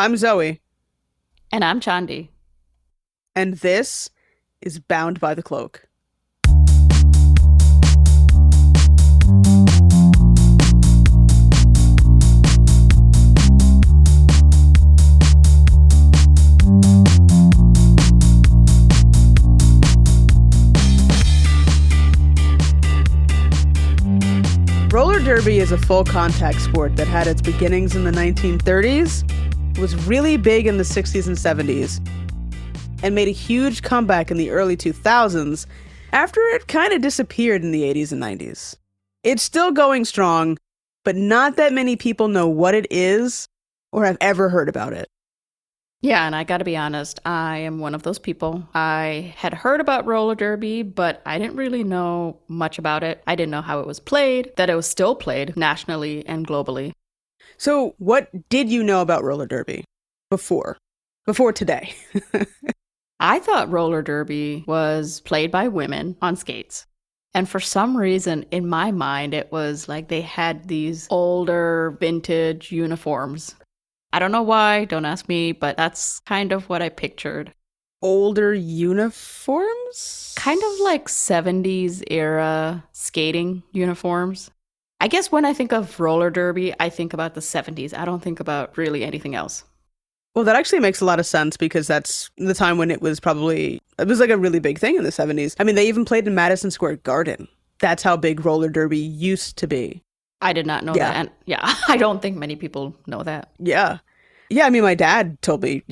I'm Zoe. And I'm Chandi. And this is Bound by the Cloak. Roller derby is a full contact sport that had its beginnings in the 1930s, was really big in the 60s and 70s, and made a huge comeback in the early 2000s after it kind of disappeared in the 80s and 90s. It's still going strong, but not that many people know what it is or have ever heard about it. Yeah, and I gotta be honest, I am one of those people. I had heard about roller derby, but I didn't really know much about it. I didn't know how it was played, that it was still played nationally and globally. So what did you know about roller derby before today? I thought roller derby was played by women on skates. And for some reason, in my mind, it was like they had these older vintage uniforms. I don't know why, don't ask me, but that's kind of what I pictured. Older uniforms? Kind of like 70s era skating uniforms. I guess when I think of roller derby, I think about the 70s. I don't think about really anything else. Well, that actually makes a lot of sense because that's the time when it was like a really big thing in the 70s. I mean, they even played in Madison Square Garden. That's how big roller derby used to be. I did not know that. And yeah, I don't think many people know that. Yeah. Yeah, I mean, my dad told me,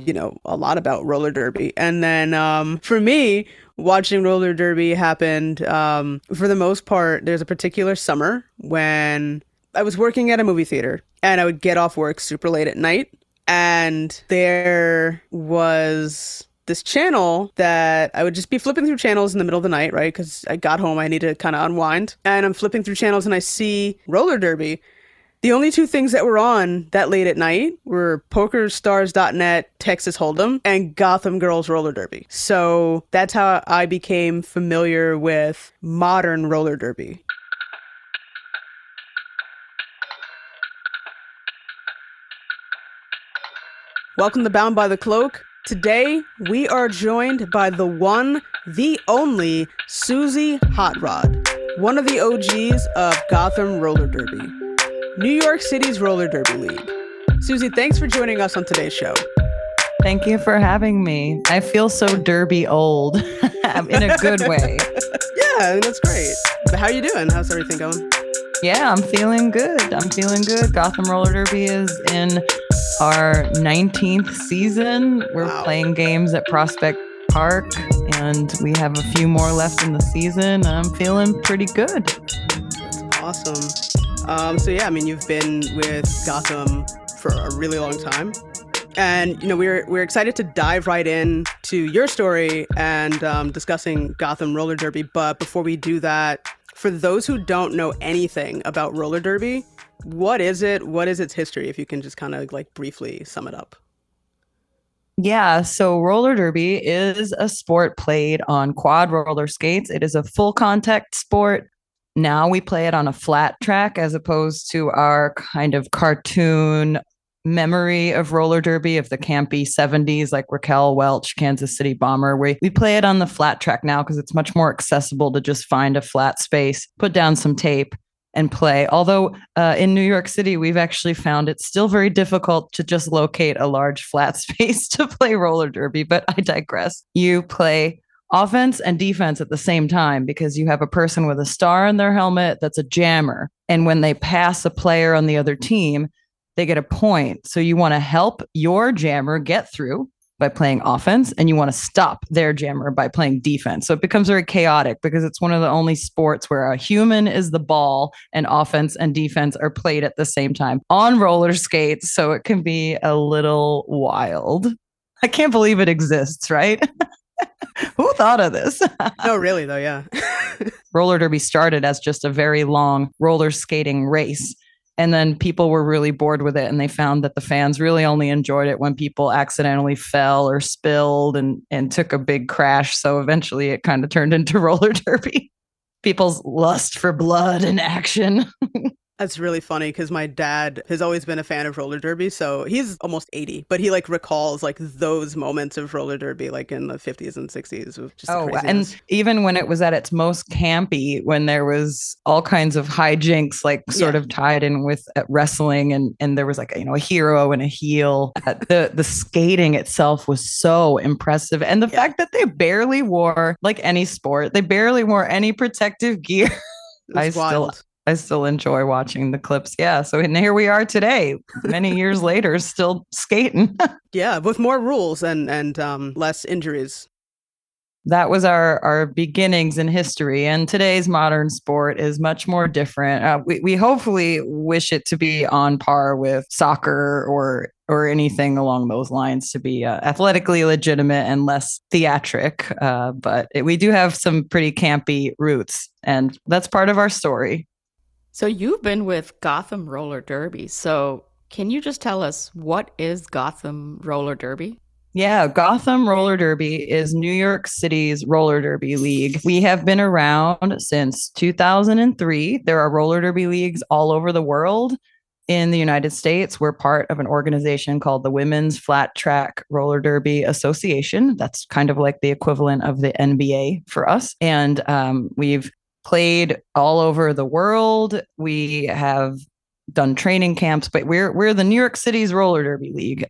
a lot about roller derby. And then for me, watching roller derby happened, for the most part, there's a particular summer when I was working at a movie theater and I would get off work super late at night. And there was this channel that I would just be flipping through channels in the middle of the night, right? Because I got home, I need to kind of unwind. And I'm flipping through channels and I see roller derby. The only two things that were on that late at night were PokerStars.net, Texas Hold'em, and Gotham Girls Roller Derby. So that's how I became familiar with modern roller derby. Welcome to Bound by the Cloak. Today, we are joined by the one, the only, Suzy Hotrod, one of the OGs of Gotham Roller Derby, New York City's Roller Derby League. Suzy, thanks for joining us on today's show. Thank you for having me. I feel so derby old, in a good way. Yeah, that's great. How are you doing? How's everything going? Yeah, I'm feeling good. Gotham Roller Derby is in our 19th season. We're playing games at Prospect Park, and we have a few more left in the season. I'm feeling pretty good. That's awesome. You've been with Gotham for a really long time. And, we're excited to dive right in to your story and discussing Gotham Roller Derby. But before we do that, for those who don't know anything about roller derby, what is it? What is its history? If you can just kind of like briefly sum it up. Yeah, so roller derby is a sport played on quad roller skates. It is a full contact sport. Now we play it on a flat track as opposed to our kind of cartoon memory of roller derby of the campy 70s, like Raquel Welch, Kansas City Bomber, where we play it on the flat track now because it's much more accessible to just find a flat space, put down some tape, and play. Although in New York City, we've actually found it's still very difficult to just locate a large flat space to play roller derby, but I digress. You play offense and defense at the same time because you have a person with a star in their helmet that's a jammer. And when they pass a player on the other team, they get a point. So you want to help your jammer get through by playing offense, and you want to stop their jammer by playing defense. So it becomes very chaotic because it's one of the only sports where a human is the ball and offense and defense are played at the same time on roller skates. So it can be a little wild. I can't believe it exists, right? Who thought of this? No, really though, yeah. Roller derby started as just a very long roller skating race. And then people were really bored with it, and they found that the fans really only enjoyed it when people accidentally fell or spilled and took a big crash. So eventually it kind of turned into roller derby. People's lust for blood and action. That's really funny because my dad has always been a fan of roller derby. So he's almost 80, but he like recalls like those moments of roller derby, like in the 50s and 60s. Of just craziness. And even when it was at its most campy, when there was all kinds of hijinks, like sort of tied in with wrestling and there was like, you know, a hero and a heel. The skating itself was so impressive. And the fact that they barely wore like any sport, they barely wore any protective gear. I still enjoy watching the clips. Yeah. So and here we are today, many years later, still skating. Yeah, with more rules and less injuries. That was our beginnings in history. And today's modern sport is much more different. We hopefully wish it to be on par with soccer or anything along those lines, to be athletically legitimate and less theatric. But we do have some pretty campy roots, and that's part of our story. So you've been with Gotham Roller Derby. So can you just tell us, what is Gotham Roller Derby? Yeah, Gotham Roller Derby is New York City's roller derby league. We have been around since 2003. There are roller derby leagues all over the world. In the United States, we're part of an organization called the Women's Flat Track Roller Derby Association. That's kind of like the equivalent of the NBA for us. And we've played all over the world. We have done training camps, but we're the New York City's Roller Derby League.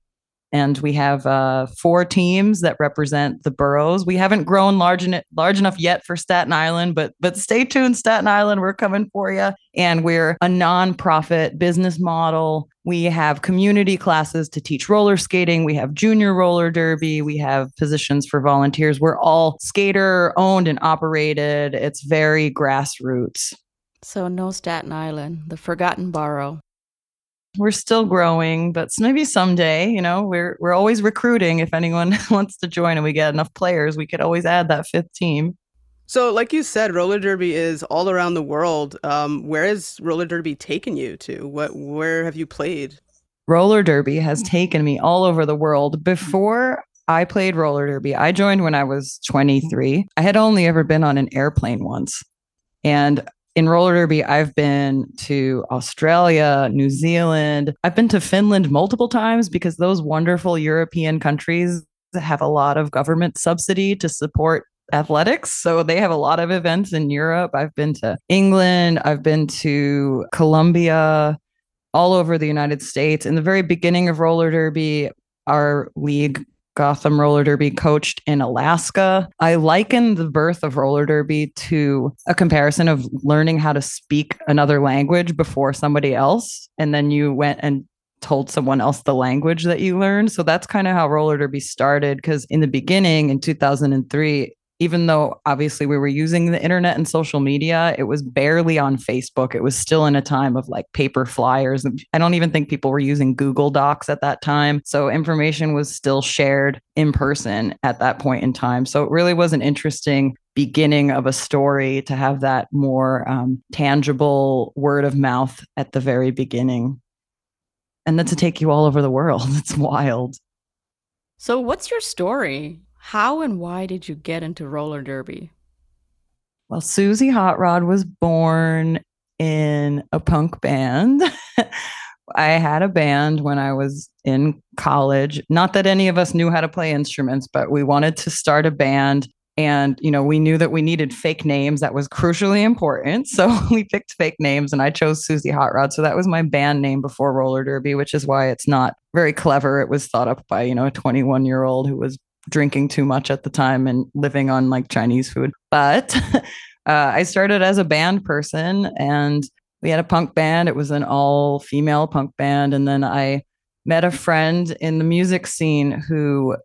And we have 4 teams that represent the boroughs. We haven't grown large enough yet for Staten Island, but stay tuned, Staten Island, we're coming for you. And we're a nonprofit business model. We have community classes to teach roller skating. We have junior roller derby. We have positions for volunteers. We're all skater owned and operated. It's very grassroots. So no Staten Island, the forgotten borough. We're still growing, but maybe someday, you know, we're always recruiting. If anyone wants to join and we get enough players, we could always add that 5th team. So like you said, roller derby is all around the world. Where has roller derby taken you to? Where have you played? Roller derby has taken me all over the world. Before I played roller derby, I joined when I was 23. I had only ever been on an airplane once. And in roller derby, I've been to Australia, New Zealand. I've been to Finland multiple times because those wonderful European countries have a lot of government subsidy to support athletics. So they have a lot of events in Europe. I've been to England. I've been to Colombia, all over the United States. In the very beginning of roller derby, our league, Gotham Roller Derby, coached in Alaska. I liken the birth of roller derby to a comparison of learning how to speak another language before somebody else. And then you went and told someone else the language that you learned. So that's kind of how roller derby started. Because in the beginning, in 2003, even though obviously we were using the internet and social media, it was barely on Facebook. It was still in a time of like paper flyers. I don't even think people were using Google Docs at that time. So information was still shared in person at that point in time. So it really was an interesting beginning of a story to have that more tangible word of mouth at the very beginning. And then to take you all over the world. It's wild. So what's your story? How and why did you get into roller derby? Well, Suzy Hotrod was born in a punk band. I had a band when I was in college. Not that any of us knew how to play instruments, but we wanted to start a band. And, you know, we knew that we needed fake names. That was crucially important. So we picked fake names and I chose Suzy Hotrod. So that was my band name before roller derby, which is why it's not very clever. It was thought up by, you know, a 21-year-old who was drinking too much at the time and living on like Chinese food. But I started as a band person and we had a punk band. It was an all female punk band. And then I met a friend in the music scene who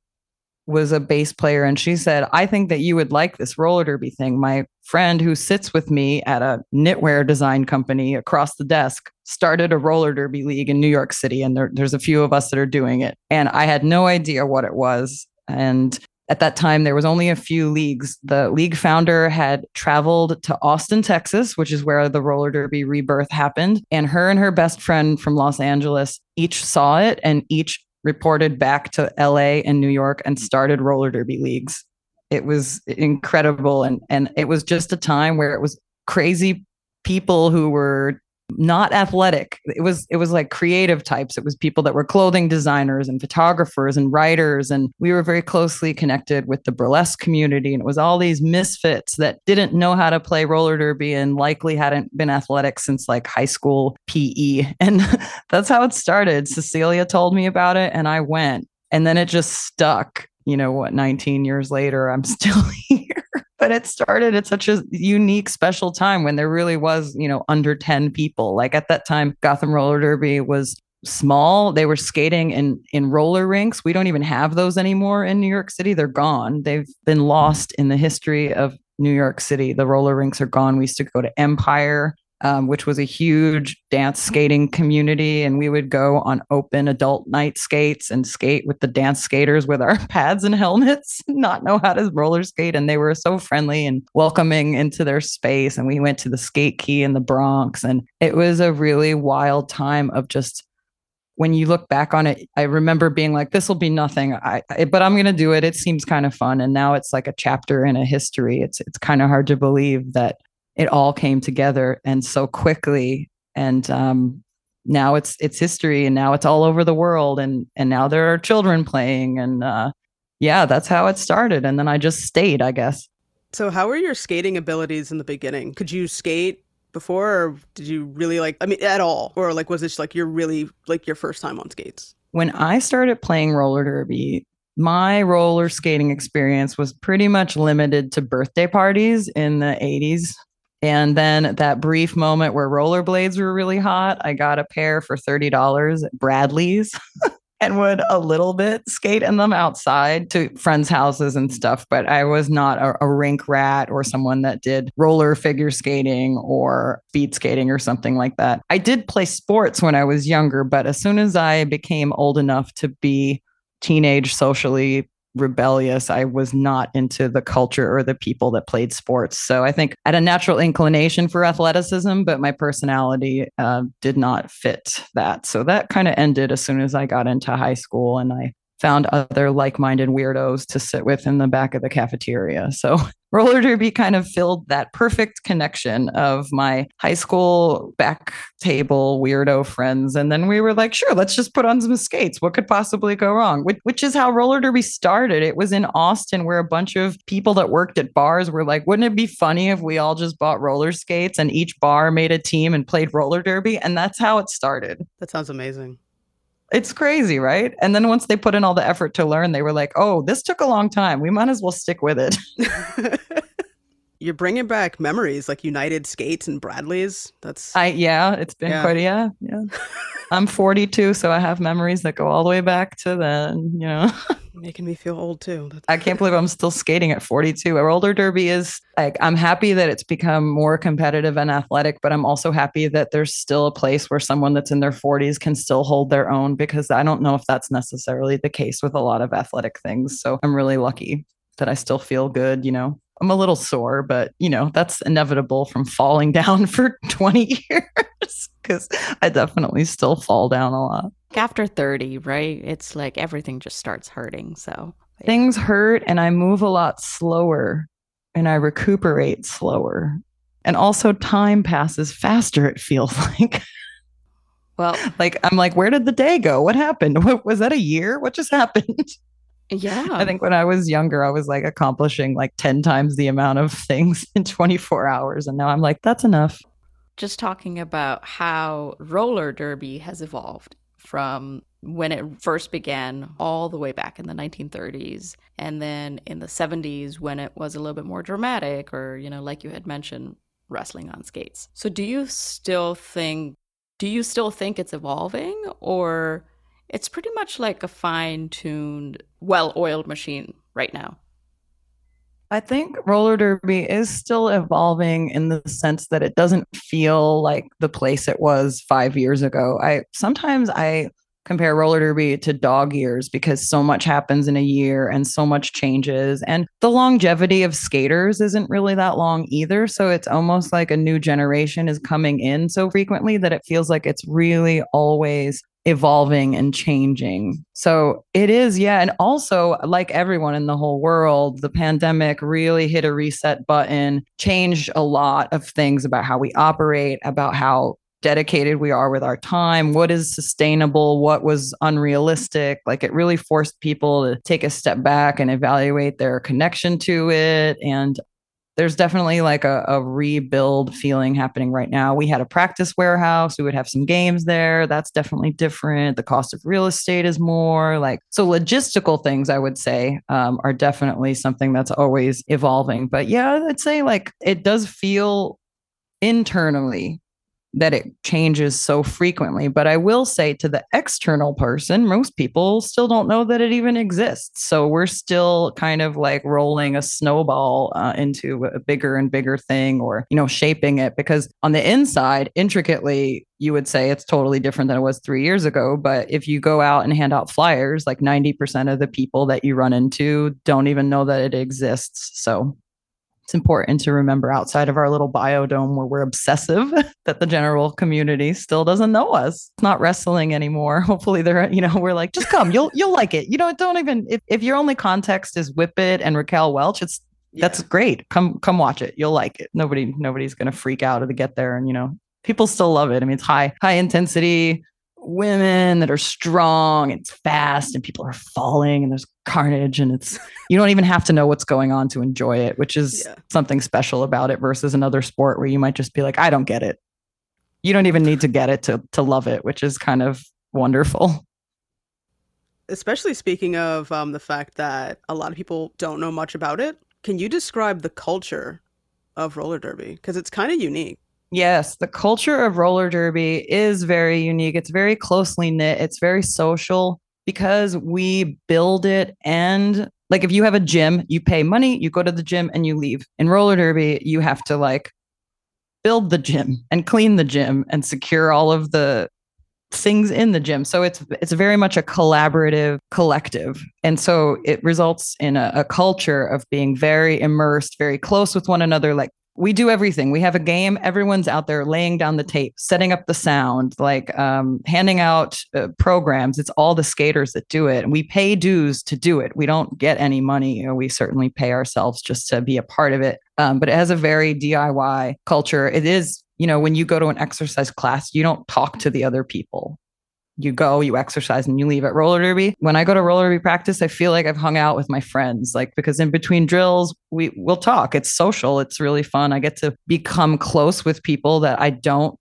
was a bass player. And she said, I think that you would like this roller derby thing. My friend who sits with me at a knitwear design company across the desk started a roller derby league in New York City. And there's a few of us that are doing it. And I had no idea what it was. And at that time, there was only a few leagues. The league founder had traveled to Austin, Texas, which is where the roller derby rebirth happened. And her best friend from Los Angeles each saw it and each reported back to LA and New York and started roller derby leagues. It was incredible. And it was just a time where it was crazy people who were not athletic. It was like creative types. It was people that were clothing designers and photographers and writers. And we were very closely connected with the burlesque community. And it was all these misfits that didn't know how to play roller derby and likely hadn't been athletic since like high school PE. And that's how it started. Cecilia told me about it and I went. And then it just stuck. You know what, 19 years later, I'm still here. But it started at such a unique, special time when there really was, you know, under 10 people. Like at that time, Gotham Roller Derby was small. They were skating in roller rinks. We don't even have those anymore in New York City. They're gone. They've been lost in the history of New York City. The roller rinks are gone. We used to go to Empire, which was a huge dance skating community. And we would go on open adult night skates and skate with the dance skaters with our pads and helmets, not know how to roller skate. And they were so friendly and welcoming into their space. And we went to the skate key in the Bronx. And it was a really wild time of just, when you look back on it, I remember being like, this will be nothing, but I'm going to do it. It seems kind of fun. And now it's like a chapter in a history. It's kind of hard to believe that it all came together and so quickly, and now it's history, and now it's all over the world, and now there are children playing, and yeah, that's how it started. And then I just stayed, I guess. So how were your skating abilities in the beginning? Could you skate before, or did you really at all, or like was this like your really like your first time on skates? When I started playing roller derby, my roller skating experience was pretty much limited to birthday parties in the 80s. And then that brief moment where rollerblades were really hot, I got a pair for $30 at Bradley's and would a little bit skate in them outside to friends' houses and stuff. But I was not a rink rat or someone that did roller figure skating or speed skating or something like that. I did play sports when I was younger, but as soon as I became old enough to be teenage socially rebellious, I was not into the culture or the people that played sports. So I think I had a natural inclination for athleticism, but my personality did not fit that. So that kind of ended as soon as I got into high school and I found other like-minded weirdos to sit with in the back of the cafeteria. So roller derby kind of filled that perfect connection of my high school back table weirdo friends. And then we were like, sure, let's just put on some skates. What could possibly go wrong? Which is how roller derby started. It was in Austin where a bunch of people that worked at bars were like, wouldn't it be funny if we all just bought roller skates and each bar made a team and played roller derby? And that's how it started. That sounds amazing. It's crazy, right? And then once they put in all the effort to learn, they were like, oh, this took a long time. We might as well stick with it. You're bringing back memories like United Skates and Bradley's. It's been quite. I'm 42, so I have memories that go all the way back to then, you know. Making me feel old too. I can't believe I'm still skating at 42. Roller derby is like, I'm happy that it's become more competitive and athletic, but I'm also happy that there's still a place where someone that's in their 40s can still hold their own, because I don't know if that's necessarily the case with a lot of athletic things. So I'm really lucky that I still feel good, you know. I'm a little sore, but, you know, that's inevitable from falling down for 20 years because I definitely still fall down a lot. After 30, right? It's like everything just starts hurting. So things hurt and I move a lot slower and I recuperate slower. And also time passes faster, it feels like. Well, like I'm like, where did the day go? What happened? Was that a year? What just happened? Yeah. I think when I was younger, I was like accomplishing like 10 times the amount of things in 24 hours. And now I'm like, that's enough. Just talking about how roller derby has evolved from when it first began all the way back in the 1930s. And then in the 70s, when it was a little bit more dramatic or, you know, like you had mentioned, wrestling on skates. So do you still think it's evolving, or it's pretty much like a fine-tuned, well-oiled machine right now? I think roller derby is still evolving in the sense that it doesn't feel like the place it was 5 years ago. Sometimes I compare roller derby to dog years because so much happens in a year and so much changes. And the longevity of skaters isn't really that long either. So it's almost like a new generation is coming in so frequently that it feels like it's really always evolving and changing. So it is, yeah. And also, like everyone in the whole world, the pandemic really hit a reset button, changed a lot of things about how we operate, about how dedicated we are with our time, what is sustainable, what was unrealistic. Like, it really forced people to take a step back and evaluate their connection to it. And there's definitely like a rebuild feeling happening right now. We had a practice warehouse. We would have some games there. That's definitely different. The cost of real estate is more, like, so logistical things, I would say, are definitely something that's always evolving. But yeah, I'd say like it does feel internally that it changes so frequently. But I will say, to the external person, most people still don't know that it even exists. So we're still kind of like rolling a snowball into a bigger and bigger thing, or, you know, shaping it. Because on the inside, intricately, you would say it's totally different than it was 3 years ago. But if you go out and hand out flyers, like 90% of the people that you run into don't even know that it exists. So it's important to remember, outside of our little biodome where we're obsessive, that the general community still doesn't know us. It's not wrestling anymore. Hopefully they're, you know, we're like, just come, you'll like it. You know, don't even, if your only context is Whip It and Raquel Welch, it's, yeah, that's great. Come watch it. You'll like it. Nobody's going to freak out to get there. And, you know, people still love it. I mean, it's high intensity women that are strong, and it's fast, and people are falling, and there's carnage, and it's, you don't even have to know what's going on to enjoy it, which is something special about it, versus another sport where you might just be like, I don't get it. You don't even need to get it to love it, which is kind of wonderful. Especially speaking of the fact that a lot of people don't know much about it, can you describe the culture of roller derby? Because it's kind of unique. Yes, the culture of roller derby is very unique. It's very closely knit. It's very social, because we build it. And like, if you have a gym, you pay money, you go to the gym, and you leave. In roller derby, you have to like build the gym and clean the gym and secure all of the things in the gym. So it's very much a collaborative collective. And so it results in a culture of being very immersed, very close with one another. Like, we do everything. We have a game. Everyone's out there laying down the tape, setting up the sound, like handing out programs. It's all the skaters that do it. And we pay dues to do it. We don't get any money. You know, we certainly pay ourselves just to be a part of it. But it has a very DIY culture. It is, you know, when you go to an exercise class, you don't talk to the other people. You go, you exercise, and you leave. At roller derby, when I go to roller derby practice, I feel like I've hung out with my friends, like, because in between drills, we'll talk. It's social. It's really fun. I get to become close with people that I don't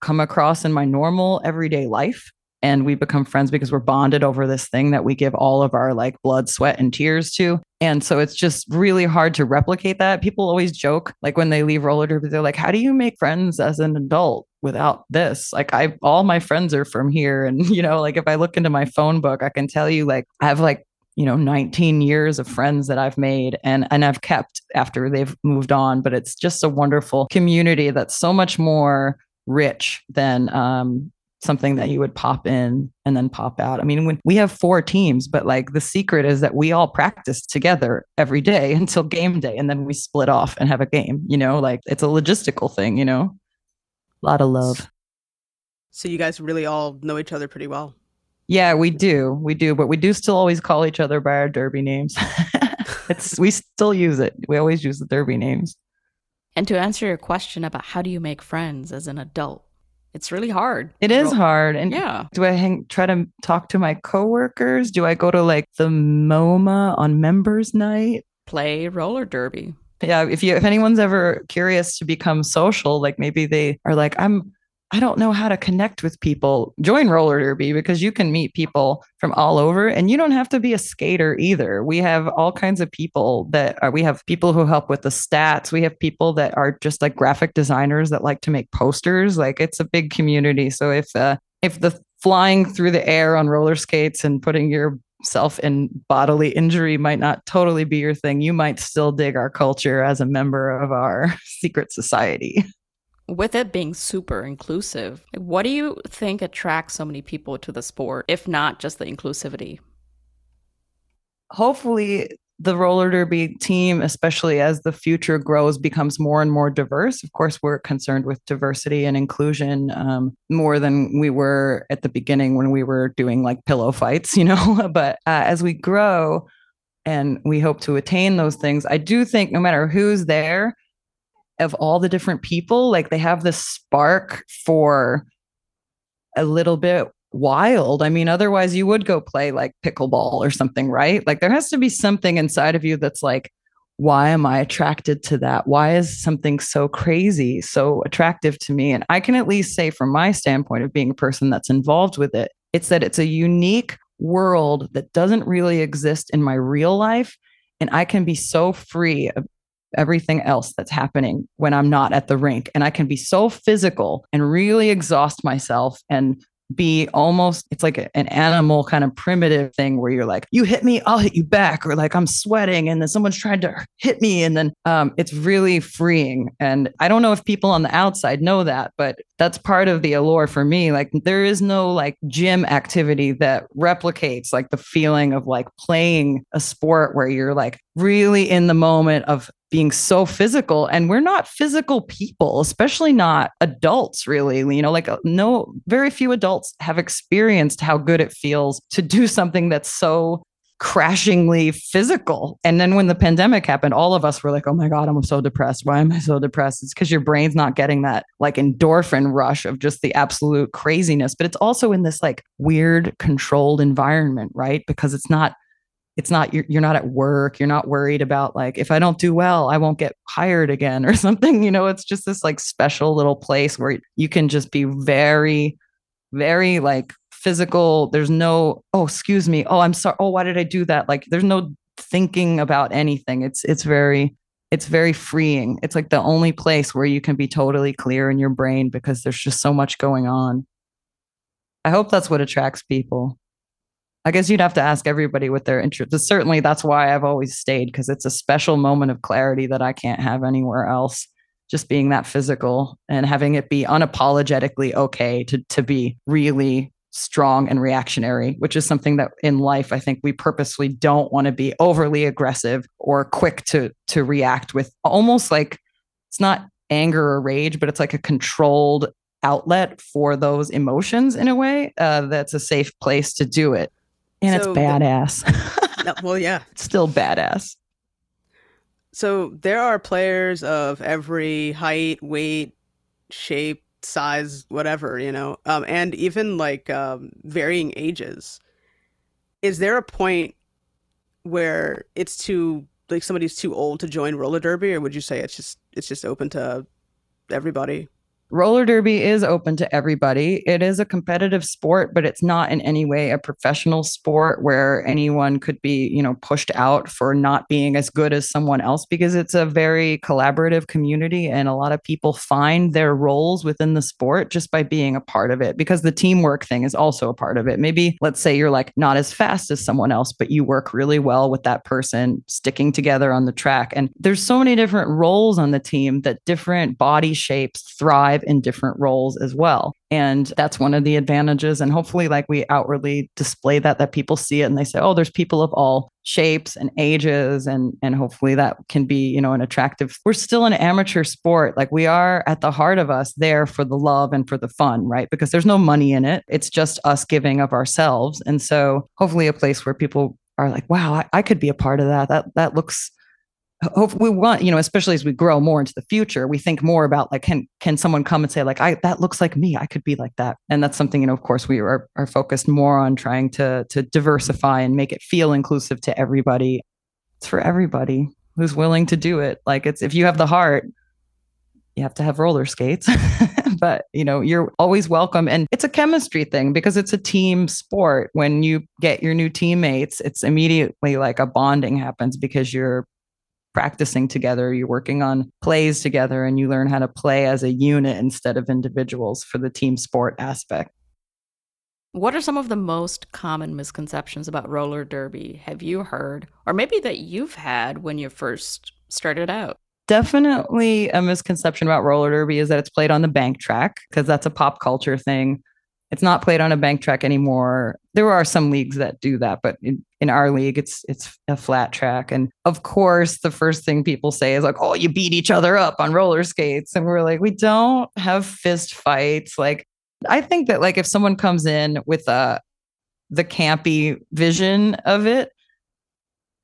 come across in my normal everyday life. And we become friends because we're bonded over this thing that we give all of our like blood, sweat, and tears to. And so it's just really hard to replicate that. People always joke, like when they leave roller derby, they're like, how do you make friends as an adult without this? Like, all my friends are from here. And, you know, like if I look into my phone book, I can tell you, like, I have like, you know, 19 years of friends that I've made and I've kept after they've moved on. But it's just a wonderful community that's so much more rich than, something that you would pop in and then pop out. I mean, when we have 4 teams, but like the secret is that we all practice together every day until game day. And then we split off and have a game, you know, like it's a logistical thing, you know, a lot of love. So you guys really all know each other pretty well. Yeah, we do, but we do still always call each other by our derby names. We still use it. We always use the derby names. And to answer your question about how do you make friends as an adult, it's really hard. It is hard. And yeah. Do I try to talk to my coworkers? Do I go to like the MoMA on members night? Play roller derby. Yeah. If anyone's ever curious to become social, like maybe they are like, I don't know how to connect with people, join roller derby, because you can meet people from all over, and you don't have to be a skater either. We have all kinds of people we have people who help with the stats. We have people that are just like graphic designers that like to make posters. Like, it's a big community. So if the flying through the air on roller skates and putting yourself in bodily injury might not totally be your thing, you might still dig our culture as a member of our secret society. With it being super inclusive, what do you think attracts so many people to the sport, if not just the inclusivity? Hopefully, the roller derby team, especially as the future grows, becomes more and more diverse. Of course, we're concerned with diversity and inclusion more than we were at the beginning when we were doing like pillow fights, you know, but as we grow and we hope to attain those things, I do think no matter who's there, of all the different people, like they have this spark for a little bit wild. I mean, otherwise you would go play like pickleball or something, right? Like there has to be something inside of you that's like, why am I attracted to that? Why is something so crazy, so attractive to me? And I can at least say from my standpoint of being a person that's involved with it, it's that it's a unique world that doesn't really exist in my real life. And I can be so free of everything else that's happening when I'm not at the rink. And I can be so physical and really exhaust myself and be almost, it's like an animal kind of primitive thing where you're like, you hit me, I'll hit you back. Or like, I'm sweating and then someone's trying to hit me. And then it's really freeing. And I don't know if people on the outside know that, but that's part of the allure for me. Like there is no like gym activity that replicates like the feeling of like playing a sport where you're like really in the moment of being so physical. And we're not physical people, especially not adults, really. You know, like no, very few adults have experienced how good it feels to do something that's so crashingly physical. And then when the pandemic happened, all of us were like, oh my God, I'm so depressed. Why am I so depressed? It's because your brain's not getting that like endorphin rush of just the absolute craziness. But it's also in this like weird controlled environment, right? Because it's not, you're not at work. You're not worried about like, if I don't do well, I won't get hired again or something, you know, it's just this like special little place where you can just be very, very like physical. There's no, oh, excuse me. Oh, I'm sorry. Oh, why did I do that? Like there's no thinking about anything. It's very freeing. It's like the only place where you can be totally clear in your brain because there's just so much going on. I hope that's what attracts people. I guess you'd have to ask everybody what their interest is. Certainly, that's why I've always stayed, because it's a special moment of clarity that I can't have anywhere else. Just being that physical and having it be unapologetically okay to be really strong and reactionary, which is something that in life, I think we purposely don't want to be overly aggressive or quick to react with, almost like it's not anger or rage, but it's like a controlled outlet for those emotions in a way that's a safe place to do it. And so it's badass. Well, yeah. It's still badass. So there are players of every height, weight, shape, size, whatever, you know, and even like varying ages. Is there a point where it's too, like somebody's too old to join roller derby, or would you say it's just open to everybody? Roller derby is open to everybody. It is a competitive sport, but it's not in any way a professional sport where anyone could be, you know, pushed out for not being as good as someone else, because it's a very collaborative community and a lot of people find their roles within the sport just by being a part of it, because the teamwork thing is also a part of it. Maybe let's say you're like not as fast as someone else, but you work really well with that person sticking together on the track. And there's so many different roles on the team that different body shapes thrive in different roles as well. And that's one of the advantages. And hopefully like we outwardly display that people see it and they say, oh, there's people of all shapes and ages. And hopefully that can be, you know, an attractive, we're still an amateur sport. Like we are at the heart of us there for the love and for the fun, right? Because there's no money in it. It's just us giving of ourselves. And so hopefully a place where people are like, wow, I could be a part of that. That looks, hope we want, you know, especially as we grow more into the future, we think more about like, can someone come and say like, that looks like me, I could be like that. And that's something, you know, of course we are focused more on trying to diversify and make it feel inclusive to everybody. It's for everybody who's willing to do it. Like it's, if you have the heart, you have to have roller skates, but you know, you're always welcome. And it's a chemistry thing because it's a team sport. When you get your new teammates, it's immediately like a bonding happens because you're practicing together, you're working on plays together, and you learn how to play as a unit instead of individuals for the team sport aspect. What are some of the most common misconceptions about roller derby have you heard, or maybe that you've had when you first started out? Definitely a misconception about roller derby is that it's played on the bank track, because that's a pop culture thing. It's not played on a bank track anymore. There are some leagues that do that, but in our league, it's a flat track. And of course, the first thing people say is like, oh, you beat each other up on roller skates. And we're like, we don't have fist fights. Like, I think that like if someone comes in with the campy vision of it,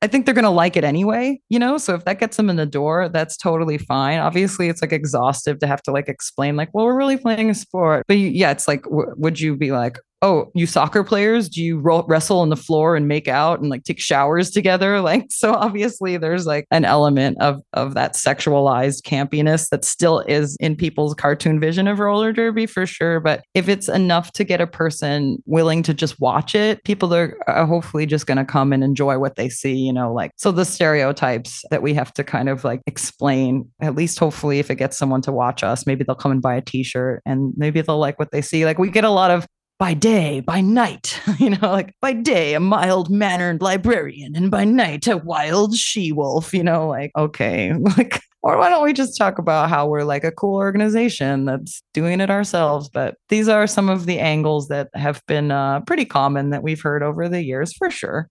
I think they're going to like it anyway, you know? So if that gets them in the door, that's totally fine. Obviously, it's like exhaustive to have to like explain like, well, we're really playing a sport. But yeah, it's like, would you be like, oh, you soccer players, do you wrestle on the floor and make out and like take showers together? Like, so obviously there's like an element of that sexualized campiness that still is in people's cartoon vision of roller derby for sure. But if it's enough to get a person willing to just watch it, people are hopefully just going to come and enjoy what they see, you know, like, so the stereotypes that we have to kind of like explain, at least hopefully if it gets someone to watch us, maybe they'll come and buy a t-shirt and maybe they'll like what they see. Like we get a lot of, by day, by night, you know, like by day, a mild-mannered librarian, and by night, a wild she-wolf, you know, like, okay, like, or why don't we just talk about how we're like a cool organization that's doing it ourselves? But these are some of the angles that have been pretty common that we've heard over the years, for sure.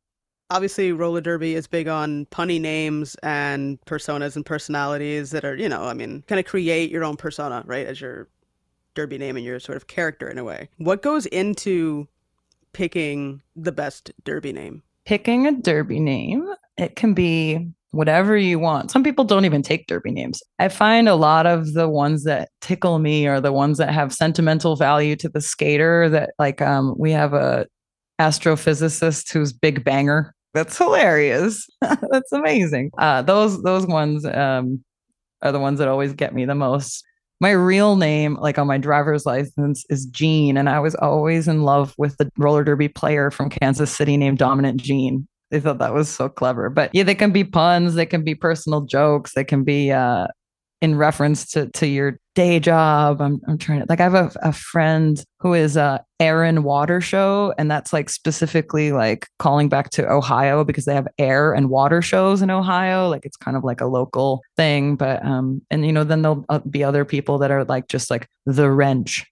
Obviously, roller derby is big on punny names and personas and personalities that are, you know, I mean, kind of create your own persona, right, as your derby name and your sort of character in a way. What goes into picking the best derby name? Picking a derby name, it can be whatever you want. Some people don't even take derby names. I find a lot of the ones that tickle me are the ones that have sentimental value to the skater, that like we have a astrophysicist who's Big Banger. That's hilarious. That's amazing. Those ones are the ones that always get me the most. My real name, like on my driver's license, is Jean, and I was always in love with the roller derby player from Kansas City named Dominant Jean. They thought that was so clever. But yeah, they can be puns, they can be personal jokes, they can be in reference to your day job. I'm trying to, like, I have a friend who is Aaron Water Show, and that's like specifically like calling back to Ohio because they have air and water shows in Ohio. Like it's kind of like a local thing, but and you know, then there'll be other people that are like just like the wrench,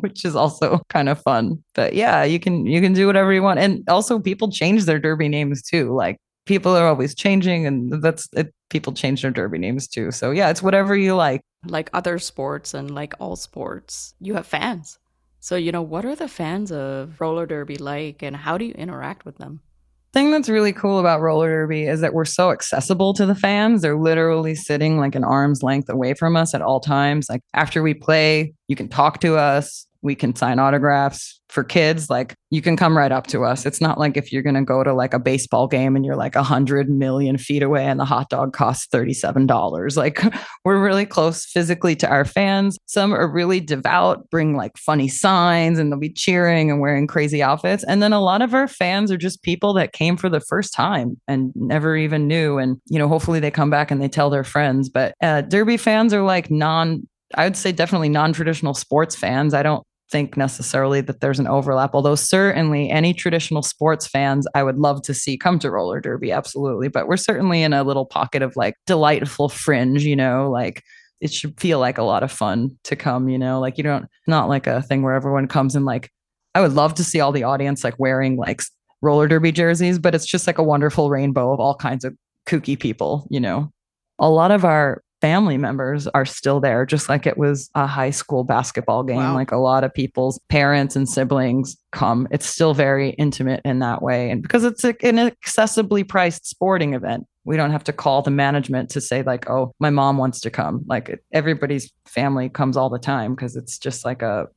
which is also kind of fun. But yeah, you can do whatever you want, and also people change their derby names too. Like people are always changing, and that's it. People change their derby names too. So yeah, it's whatever you like. Like other sports and like all sports, you have fans. So, you know, what are the fans of roller derby like, and how do you interact with them? Thing that's really cool about roller derby is that we're so accessible to the fans. They're literally sitting like an arm's length away from us at all times. Like after we play, you can talk to us. We can sign autographs. For kids, like you can come right up to us. It's not like if you're going to go to like a baseball game and you're like 100 million feet away and the hot dog costs $37. Like we're really close physically to our fans. Some are really devout, bring like funny signs, and they'll be cheering and wearing crazy outfits. And then a lot of our fans are just people that came for the first time and never even knew. And, you know, hopefully they come back and they tell their friends. But derby fans are like I would say definitely non-traditional sports fans. I don't think necessarily that there's an overlap, although certainly any traditional sports fans I would love to see come to roller derby, absolutely. But we're certainly in a little pocket of like delightful fringe, you know, like it should feel like a lot of fun to come, you know, like not like a thing where everyone comes and like, I would love to see all the audience like wearing like roller derby jerseys, but it's just like a wonderful rainbow of all kinds of kooky people, you know. A lot of our family members are still there, just like it was a high school basketball game. Wow. Like a lot of people's parents and siblings come. It's still very intimate in that way. And because it's an accessibly priced sporting event, we don't have to call the management to say like, oh, my mom wants to come. Like everybody's family comes all the time because it's just like a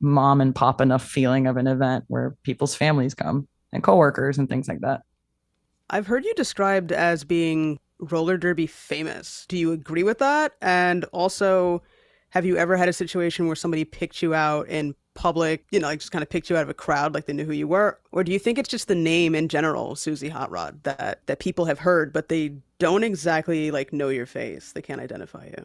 mom and pop enough feeling of an event where people's families come and coworkers and things like that. I've heard you described as being roller derby famous. Do you agree with that? And also, have you ever had a situation where somebody picked you out in public, you know, like just kind of picked you out of a crowd, like they knew who you were? Or do you think it's just the name in general, Suzy Hotrod, that people have heard, but they don't exactly like know your face? They can't identify you.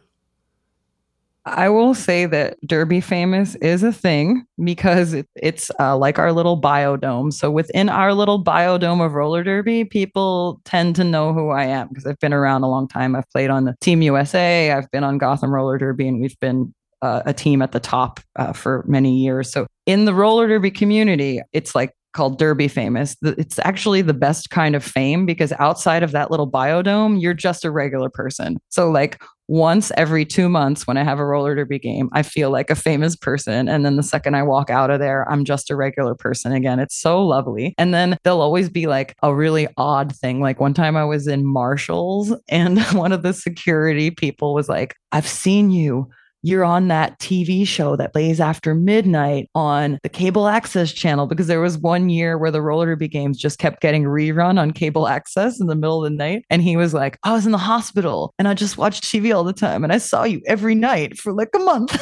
I will say that derby famous is a thing because it's like our little biodome. So within our little biodome of roller derby, people tend to know who I am because I've been around a long time. I've played on the Team USA. I've been on Gotham Roller Derby, and we've been a team at the top for many years. So in the roller derby community, it's like called derby famous. It's actually the best kind of fame because outside of that little biodome, you're just a regular person. So like once every 2 months when I have a roller derby game, I feel like a famous person. And then the second I walk out of there, I'm just a regular person again. It's so lovely. And then there'll always be like a really odd thing. Like one time I was in Marshall's and one of the security people was like, I've seen you. You're on that TV show that plays after midnight on the cable access channel, because there was one year where the roller derby games just kept getting rerun on cable access in the middle of the night. And he was like, I was in the hospital and I just watched TV all the time and I saw you every night for like a month.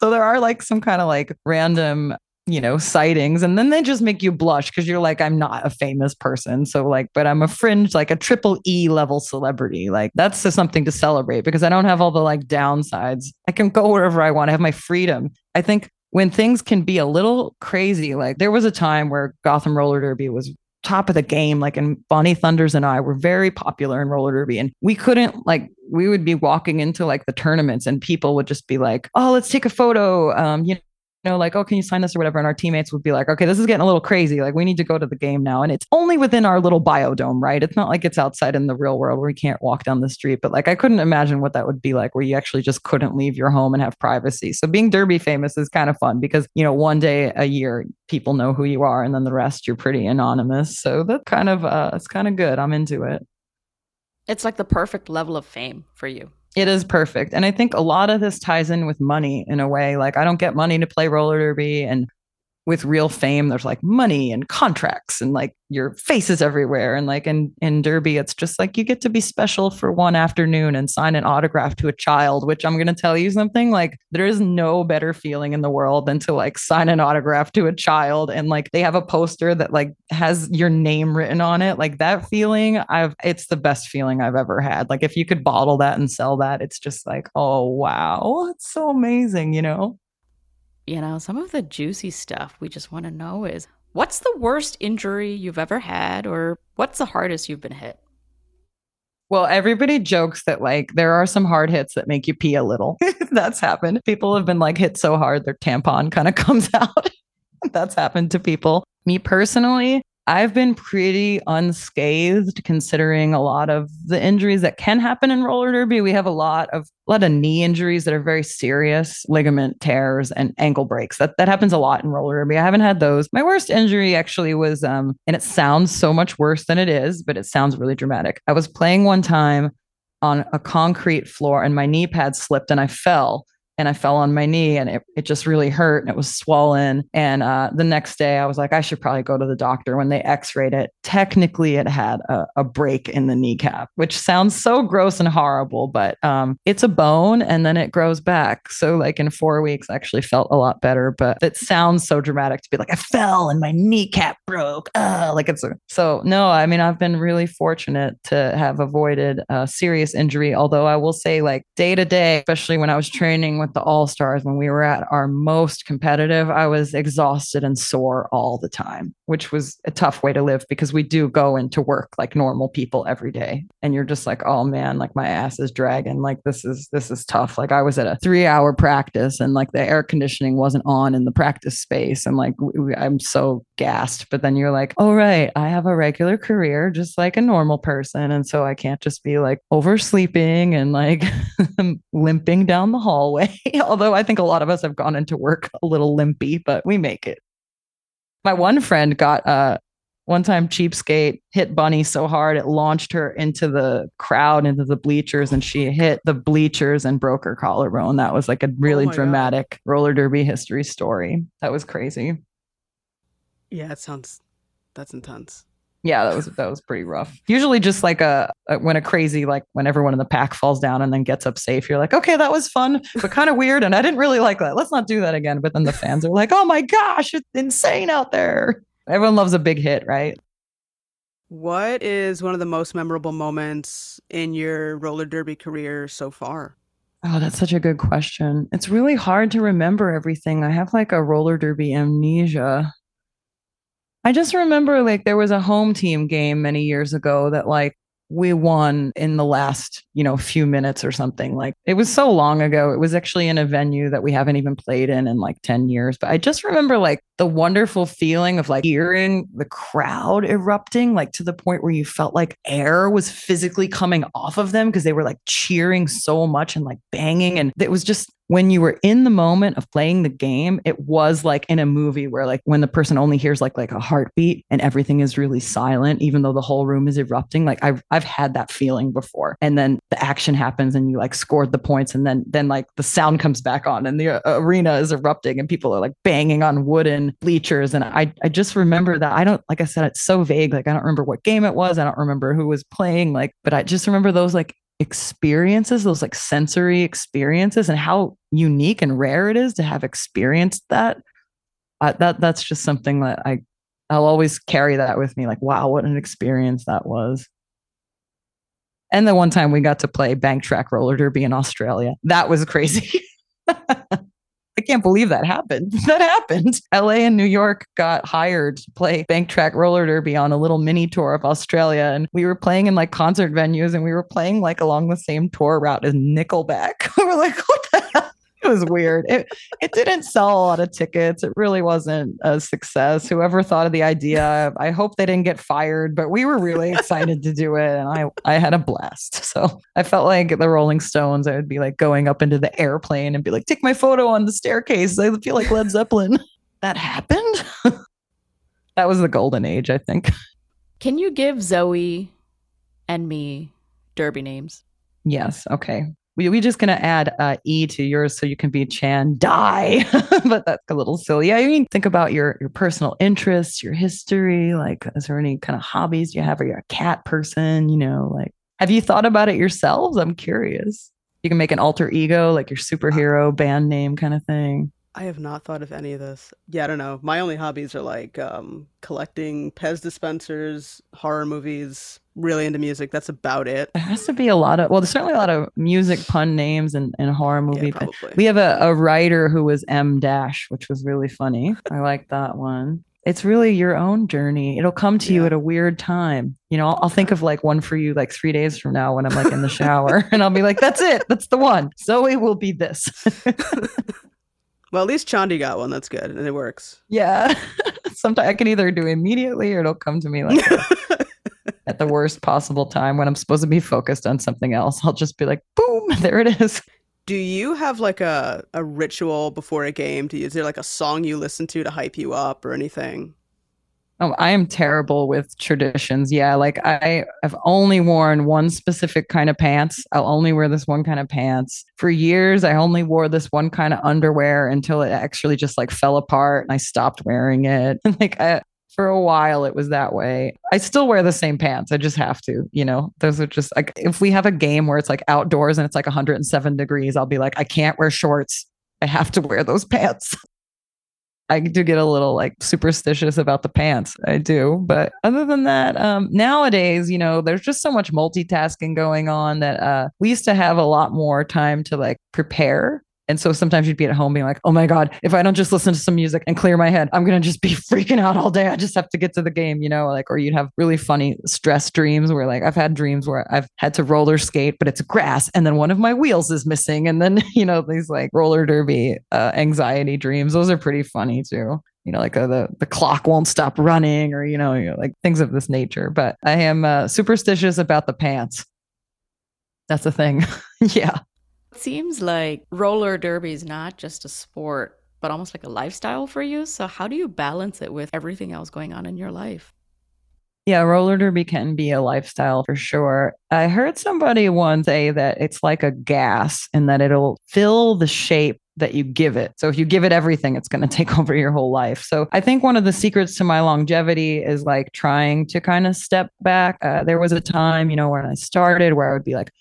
So there are like some kind of like random, you know, sightings, and then they just make you blush because you're like, I'm not a famous person. So like, but I'm a fringe, like a triple E level celebrity. Like that's just something to celebrate because I don't have all the like downsides. I can go wherever I want. I have my freedom. I think when things can be a little crazy, like there was a time where Gotham Roller Derby was top of the game, like, and Bonnie Thunders and I were very popular in roller derby, and we couldn't, like, we would be walking into like the tournaments and people would just be like, oh, let's take a photo. You know, like, oh, can you sign this or whatever? And our teammates would be like, okay, this is getting a little crazy. Like, we need to go to the game now. And it's only within our little biodome, right? It's not like it's outside in the real world where we can't walk down the street. But like, I couldn't imagine what that would be like, where you actually just couldn't leave your home and have privacy. So being derby famous is kind of fun because, you know, one day a year, people know who you are, and then the rest, you're pretty anonymous. So that kind of, it's kind of good. I'm into it. It's like the perfect level of fame for you. It is perfect. And I think a lot of this ties in with money in a way. Like, I don't get money to play roller derby, and with real fame, there's like money and contracts and like your face is everywhere. And like in derby, it's just like you get to be special for one afternoon and sign an autograph to a child, which I'm going to tell you something, like there is no better feeling in the world than to like sign an autograph to a child. And like they have a poster that like has your name written on it. Like that feeling, it's the best feeling I've ever had. Like if you could bottle that and sell that, it's just like, oh, wow, it's so amazing, you know? You know, some of the juicy stuff we just want to know is, what's the worst injury you've ever had, or what's the hardest you've been hit? Well, everybody jokes that like there are some hard hits that make you pee a little. That's happened. People have been like hit so hard their tampon kind of comes out. That's happened to people. Me personally, I've been pretty unscathed considering a lot of the injuries that can happen in roller derby. We have a lot of knee injuries that are very serious, ligament tears and ankle breaks. That happens a lot in roller derby. I haven't had those. My worst injury actually was, and it sounds so much worse than it is, but it sounds really dramatic. I was playing one time on a concrete floor and my knee pad slipped and I fell. And I fell on my knee and it just really hurt and it was swollen. And the next day I was like, I should probably go to the doctor. When they x-rayed it, technically it had a break in the kneecap, which sounds so gross and horrible, but it's a bone and then it grows back. So like in 4 weeks, I actually felt a lot better, but it sounds so dramatic to be like, I fell and my kneecap broke. Like it's so no, I mean, I've been really fortunate to have avoided a serious injury. Although I will say like day to day, especially when I was training with the All-Stars, when we were at our most competitive, I was exhausted and sore all the time, which was a tough way to live because we do go into work like normal people every day. And you're just like, oh man, like my ass is dragging. Like this is tough. Like I was at a 3-hour practice and like the air conditioning wasn't on in the practice space. And like, I'm so gassed. But then you're like, oh, right, I have a regular career, just like a normal person. And so I can't just be like oversleeping and like limping down the hallway. Although I think a lot of us have gone into work a little limpy, but we make it. My one friend got one time cheapskate hit Bunny so hard it launched her into the crowd, into the bleachers, and she hit the bleachers and broke her collarbone. That was like a really dramatic roller derby history story. That was crazy. Yeah, that's intense. Yeah, that was pretty rough. Usually just like when everyone in the pack falls down and then gets up safe, you're like, okay, that was fun, but kind of weird. And I didn't really like that. Let's not do that again. But then the fans are like, oh my gosh, it's insane out there. Everyone loves a big hit, right? What is one of the most memorable moments in your roller derby career so far? Oh, that's such a good question. It's really hard to remember everything. I have like a roller derby amnesia. I just remember like there was a home team game many years ago that like we won in the last, few minutes or something. Like, it was so long ago. It was actually in a venue that we haven't even played in like 10 years. But I just remember like the wonderful feeling of like hearing the crowd erupting, like to the point where you felt like air was physically coming off of them because they were like cheering so much and like banging. And it was just, when you were in the moment of playing the game, it was like in a movie where like when the person only hears like a heartbeat and everything is really silent, even though the whole room is erupting. Like I've had that feeling before. And then the action happens and you like scored the points, and then like the sound comes back on and the arena is erupting and people are like banging on wooden bleachers. And I just remember that. I don't, like I said, it's so vague. Like I don't remember what game it was. I don't remember who was playing, like, but I just remember those like experiences, those like sensory experiences, and how unique and rare it is to have experienced that. That's just something that I'll always carry that with me. Like, wow, what an experience that was. And the one time we got to play bank track roller derby in Australia, that was crazy. I can't believe that happened. That happened. LA and New York got hired to play bank track roller derby on a little mini tour of Australia. And we were playing in like concert venues, and we were playing like along the same tour route as Nickelback. We were like, what the hell? It was weird. It didn't sell a lot of tickets. It really wasn't a success. Whoever thought of the idea, I hope they didn't get fired, but we were really excited to do it. And I had a blast. So I felt like the Rolling Stones. I would be like going up into the airplane and be like, take my photo on the staircase. I feel like Led Zeppelin. That happened. That was the golden age, I think. Can you give Zoe and me derby names? Yes. Okay. We're just going to add E to yours so you can be Chan Dai, but that's a little silly. I mean, think about your personal interests, your history. Like, is there any kind of hobbies you have? Are you a cat person? Like, have you thought about it yourselves? I'm curious. You can make an alter ego, like your superhero band name kind of thing. I have not thought of any of this. Yeah, I don't know. My only hobbies are like collecting Pez dispensers, horror movies, really into music. That's about it. There has to be a lot of, well, there's certainly a lot of music pun names and horror movie. Yeah, we have a writer who was M Dash, which was really funny. I like that one. It's really your own journey. It'll come to you at a weird time. I'll think of like one for you like 3 days from now when I'm like in the shower and I'll be like, that's it. That's the one. Zoe will be this. Well, at least Chandi got one. That's good. And it works. Yeah. Sometimes I can either do immediately or it'll come to me like at the worst possible time when I'm supposed to be focused on something else. I'll just be like, boom, there it is. Do you have like a ritual before a game? Is there like a song you listen to hype you up or anything? Oh, I am terrible with traditions. Yeah, like I have only worn one specific kind of pants. I'll only wear this one kind of pants. For years, I only wore this one kind of underwear until it actually just like fell apart and I stopped wearing it. Like for a while, it was that way. I still wear the same pants. I just have to, those are just like, if we have a game where it's like outdoors and it's like 107 degrees, I'll be like, I can't wear shorts. I have to wear those pants. I do get a little like superstitious about the pants. I do. But other than that, nowadays, there's just so much multitasking going on that we used to have a lot more time to like prepare. And so sometimes you'd be at home being like, oh my God, if I don't just listen to some music and clear my head, I'm going to just be freaking out all day. I just have to get to the game, or you'd have really funny stress dreams where like I've had dreams where I've had to roller skate, but it's grass. And then one of my wheels is missing. And then, these like roller derby anxiety dreams. Those are pretty funny too. Like the clock won't stop running or, like things of this nature. But I am superstitious about the pants. That's a thing. Yeah. Seems like roller derby is not just a sport, but almost like a lifestyle for you. So how do you balance it with everything else going on in your life? Yeah, roller derby can be a lifestyle for sure. I heard somebody once say that it's like a gas and that it'll fill the shape that you give it. So if you give it everything, it's going to take over your whole life. So I think one of the secrets to my longevity is like trying to kind of step back. There was a time, when I started where I would be like,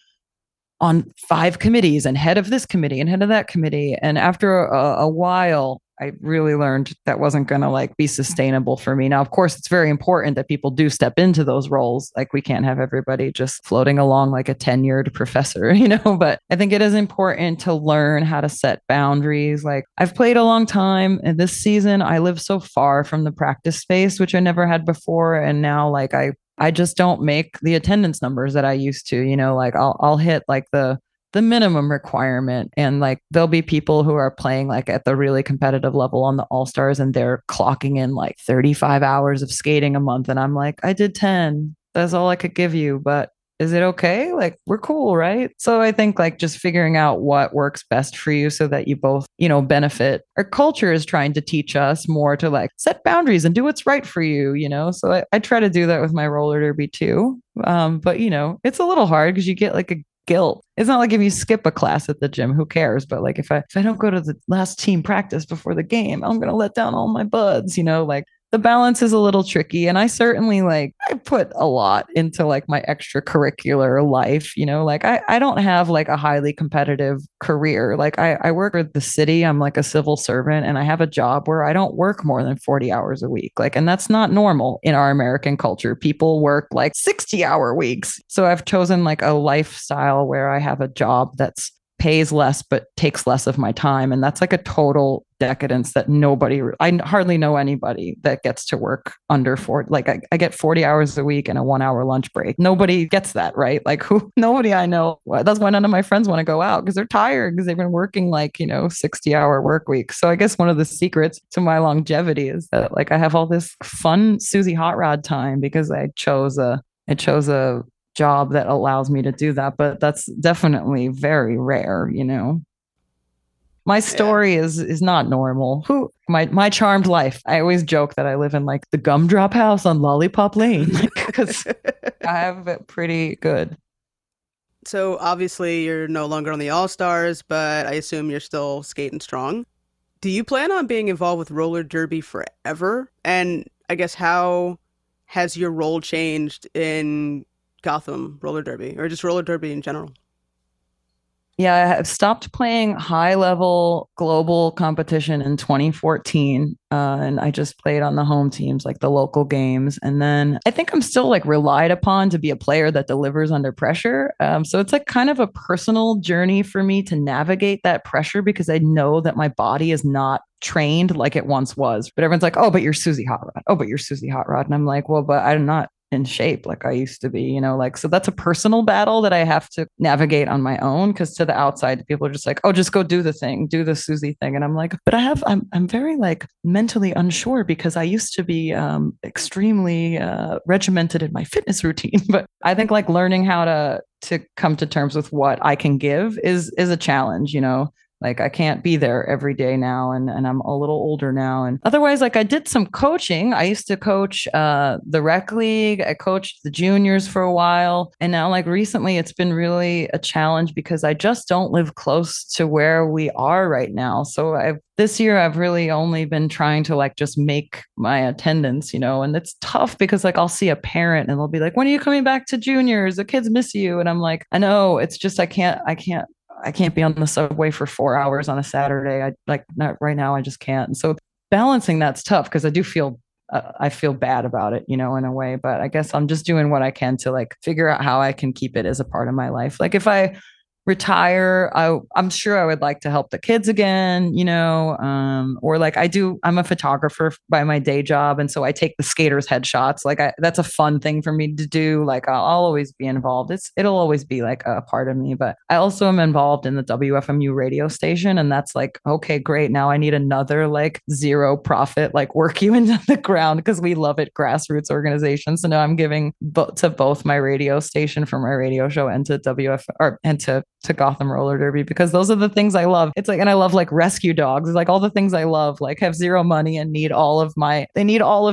on 5 committees and head of this committee and head of that committee. And after a while, I really learned that wasn't going to like be sustainable for me. Now, of course, it's very important that people do step into those roles. Like we can't have everybody just floating along like a tenured professor, but I think it is important to learn how to set boundaries. Like I've played a long time and this season I live so far from the practice space, which I never had before. And now like I I just don't make the attendance numbers that I used to, you know, like I'll hit like the minimum requirement, and like there'll be people who are playing like at the really competitive level on the All-Stars and they're clocking in like 35 hours of skating a month. And I'm like, I did 10. That's all I could give you. But is it okay? Like, we're cool, right? So I think like just figuring out what works best for you so that you both, you know, benefit. Our culture is trying to teach us more to like set boundaries and do what's right for you, you know? So I try to do that with my roller derby too. But you know, it's a little hard because you get like a guilt. It's not like if you skip a class at the gym, who cares? But like if I don't go to the last team practice before the game, I'm going to let down all my buds, you know, like the balance is a little tricky. And I certainly like, I put a lot into like my extracurricular life, you know, like I don't have like a highly competitive career. Like I work with the city. I'm like a civil servant and I have a job where I don't work more than 40 hours a week. Like, and that's not normal in our American culture. People work like 60-hour weeks. So I've chosen like a lifestyle where I have a job that's pays less, but takes less of my time. And that's like a total decadence that I hardly know anybody that gets to work under 40. Like I get 40 hours a week and a 1 hour lunch break. Nobody gets that, right? Like nobody I know. That's why none of my friends want to go out because they're tired because they've been working like, you know, 60-hour work weeks. So I guess one of the secrets to my longevity is that like I have all this fun Suzy Hotrod time because I chose a job that allows me to do that, but that's definitely very rare, you know. My story is not normal. My charmed life. I always joke that I live in like the gumdrop house on Lollipop Lane because I have it pretty good. So obviously you're no longer on the All-Stars, but I assume you're still skating strong. Do you plan on being involved with roller derby forever? And I guess how has your role changed in Gotham roller derby or just roller derby in general? Yeah, I've stopped playing high level global competition in 2014. And I just played on the home teams, like the local games. And then I think I'm still like relied upon to be a player that delivers under pressure. So it's like kind of a personal journey for me to navigate that pressure because I know that my body is not trained like it once was. But everyone's like, oh, but you're Suzy Hotrod. Oh, but you're Suzy Hotrod. And I'm like, well, but I'm not in shape like I used to be, you know, like, so that's a personal battle that I have to navigate on my own. Cause to the outside, people are just like, oh, just go do the thing, do the Suzy thing. And I'm like, but I'm very like mentally unsure because I used to be extremely regimented in my fitness routine. But I think like learning how to come to terms with what I can give is a challenge, you know. Like I can't be there every day now and I'm a little older now. And otherwise, like I did some coaching. I used to coach the rec league. I coached the juniors for a while. And now like recently it's been really a challenge because I just don't live close to where we are right now. So this year, I've really only been trying to like just make my attendance, you know, and it's tough because like I'll see a parent and they'll be like, when are you coming back to juniors? The kids miss you. And I'm like, I know, it's just I can't be on the subway for 4 hours on a Saturday. I like not right now. I just can't. And so balancing that's tough because I do feel I feel bad about it, you know, in a way. But I guess I'm just doing what I can to like figure out how I can keep it as a part of my life. Like if I retire, I'm sure I would like to help the kids again, you know, or like I'm a photographer by my day job. And so I take the skaters' headshots. Like that's a fun thing for me to do. Like I'll always be involved. It'll always be like a part of me, but I also am involved in the WFMU radio station. And that's like, okay, great. Now I need another like zero profit, like work you into the ground because we love it. Grassroots organizations. So now I'm giving to both my radio station for my radio show and to to Gotham Roller Derby because those are the things I love. It's like, and I love like rescue dogs. It's like all the things I love, like have zero money and they need all of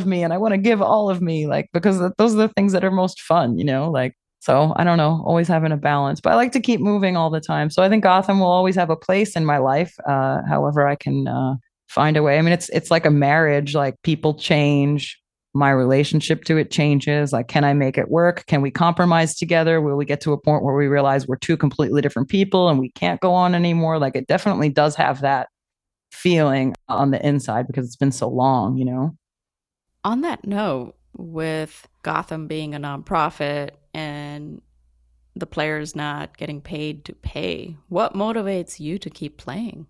me and I want to give all of me, like, because those are the things that are most fun, you know, like, so I don't know, always having a balance, but I like to keep moving all the time. So I think Gotham will always have a place in my life. However I can find a way. I mean, it's like a marriage, like people change. My relationship to it changes. Like, can I make it work? Can we compromise together? Will we get to a point where we realize we're two completely different people and we can't go on anymore? Like, it definitely does have that feeling on the inside because it's been so long, you know? On that note, with Gotham being a nonprofit and the players not getting paid to pay, what motivates you to keep playing?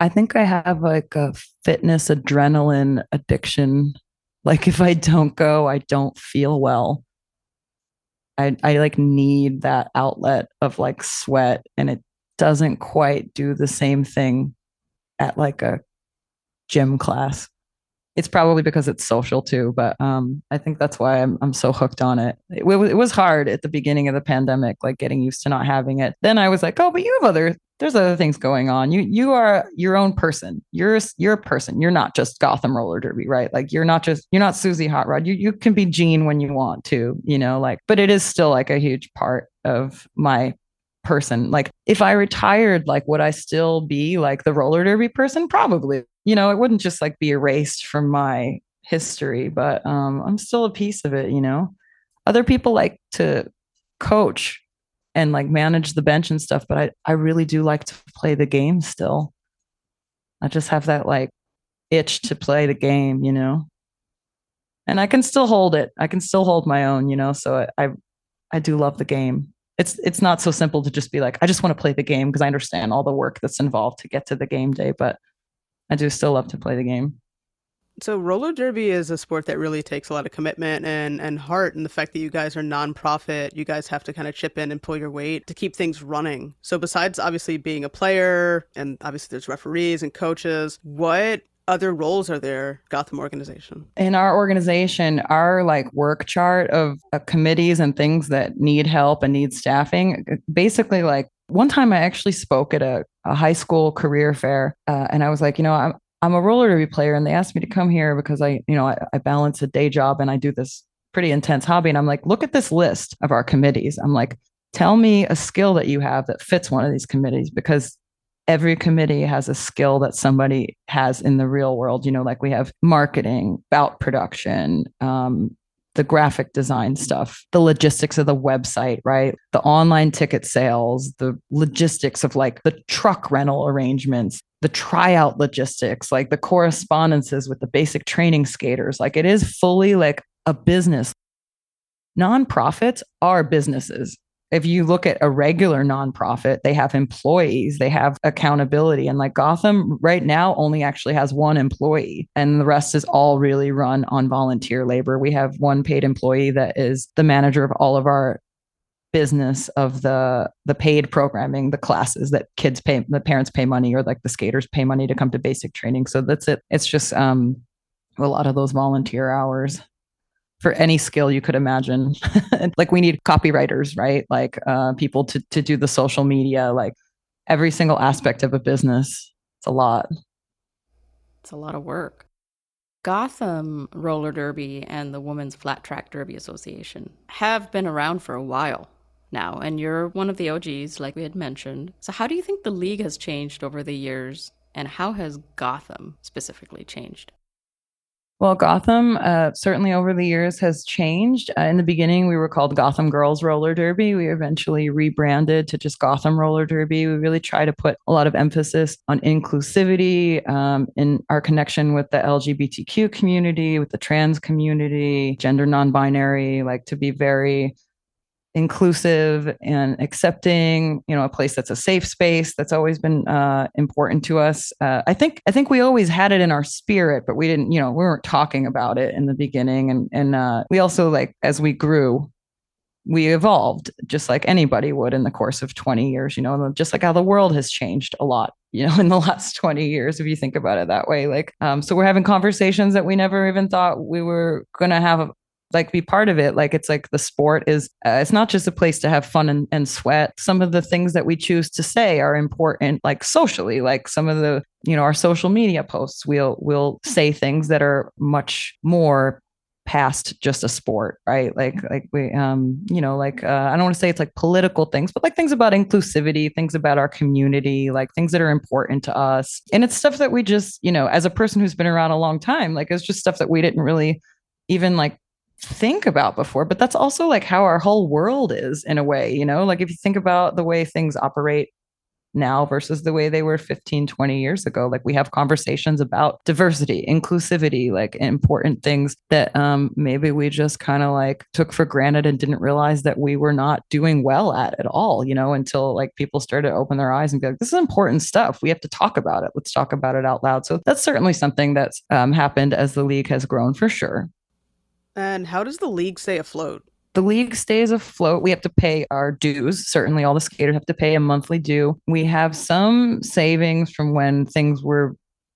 I think I have like a fitness adrenaline addiction Like if I don't go, I don't feel well. I like need that outlet of like sweat, and it doesn't quite do the same thing at like a gym class. It's probably because it's social too, but I think that's why I'm so hooked on it. It was hard at the beginning of the pandemic, like getting used to not having it. Then I was like, oh, but you have there's other things going on. You are your own person. You're a person. You're not just Gotham Roller Derby, right? Like you're not Suzy Hotrod. You can be Jean when you want to, you know, like, but it is still like a huge part of my person. Like if I retired, like would I still be like the roller derby person? Probably. You know, it wouldn't just like be erased from my history, but I'm still a piece of it, you know. Other people like to coach and like manage the bench and stuff, but I really do like to play the game still. I just have that like itch to play the game, you know. And I can still hold it. I can still hold my own, you know, so I do love the game. It's not so simple to just be like, I just want to play the game, because I understand all the work that's involved to get to the game day, but I do still love to play the game. So roller derby is a sport that really takes a lot of commitment and heart, and the fact that you guys are nonprofit, you guys have to kind of chip in and pull your weight to keep things running. So besides obviously being a player, and obviously there's referees and coaches, what other roles are there, Gotham organization? In our organization, our like work chart of committees and things that need help and need staffing, basically like one time I actually spoke at a high school career fair and I was like, you know, I'm a roller derby player, and they asked me to come here because I balance a day job and I do this pretty intense hobby. And I'm like, look at this list of our committees. I'm like, tell me a skill that you have that fits one of these committees, because every committee has a skill that somebody has in the real world. You know, like we have marketing, bout production, the graphic design stuff, the logistics of the website, right? The online ticket sales, the logistics of like the truck rental arrangements, the tryout logistics, like the correspondences with the basic training skaters. Like it is fully like a business. Nonprofits are businesses. If you look at a regular nonprofit, they have employees, they have accountability. And like Gotham right now only actually has one employee, and the rest is all really run on volunteer labor. We have one paid employee that is the manager of all of our business of the paid programming, the classes that kids pay, the parents pay money, or like the skaters pay money to come to basic training. So that's it. It's just a lot of those volunteer hours. For any skill you could imagine. Like we need copywriters, right? Like people to do the social media, like every single aspect of a business. It's a lot. It's a lot of work. Gotham Roller Derby and the Women's Flat Track Derby Association have been around for a while now, and you're one of the OGs, like we had mentioned. So how do you think the league has changed over the years, and how has Gotham specifically changed? Well, Gotham certainly over the years has changed. In the beginning, we were called Gotham Girls Roller Derby. We eventually rebranded to just Gotham Roller Derby. We really try to put a lot of emphasis on inclusivity in our connection with the LGBTQ community, with the trans community, gender non-binary, like to be very inclusive and accepting, you know, a place that's a safe space. That's always been important to us. I think we always had it in our spirit, but we didn't, you know, we weren't talking about it in the beginning. And we also, like, as we grew, we evolved just like anybody would in the course of 20 years, you know, just like how the world has changed a lot, you know, in the last 20 years, if you think about it that way. Like, so we're having conversations that we never even thought we were going to have like be part of it. Like it's like the sport is, it's not just a place to have fun and sweat. Some of the things that we choose to say are important, like socially, like some of the, you know, our social media posts, we'll say things that are much more past just a sport, right? Like we, you know, like, I don't want to say it's like political things, but like things about inclusivity, things about our community, like things that are important to us. And it's stuff that we just, you know, as a person who's been around a long time, like it's just stuff that we didn't really even like think about before. But that's also like how our whole world is in a way, you know, like if you think about the way things operate now versus the way they were 15, 20 years ago. Like, we have conversations about diversity, inclusivity, like important things that maybe we just kind of like took for granted and didn't realize that we were not doing well at all, you know, until like people started to open their eyes and be like, this is important stuff. We have to talk about it. Let's talk about it out loud. So that's certainly something that's happened as the league has grown, for sure. And how does the league stay afloat? The league stays afloat. We have to pay our dues. Certainly all the skaters have to pay a monthly due. We have some savings from when things were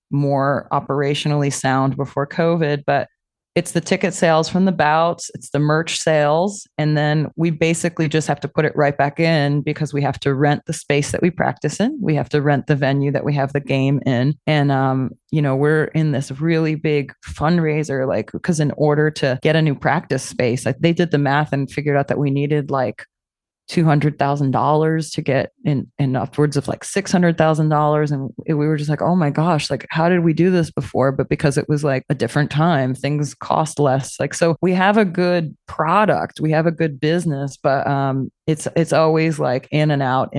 more operationally sound before COVID, but it's the ticket sales from the bouts, it's the merch sales, and then we basically just have to put it right back in because we have to rent the space that we practice in. We have to rent the venue that we have the game in. And, you know, we're in this really big fundraiser, like, because in order to get a new practice space, they did the math and figured out that we needed like $200,000 to get in upwards of like $600,000. And we were just like, oh my gosh, like, how did we do this before? But because it was like a different time, things cost less. Like, so we have a good product, we have a good business, but it's always like in and out,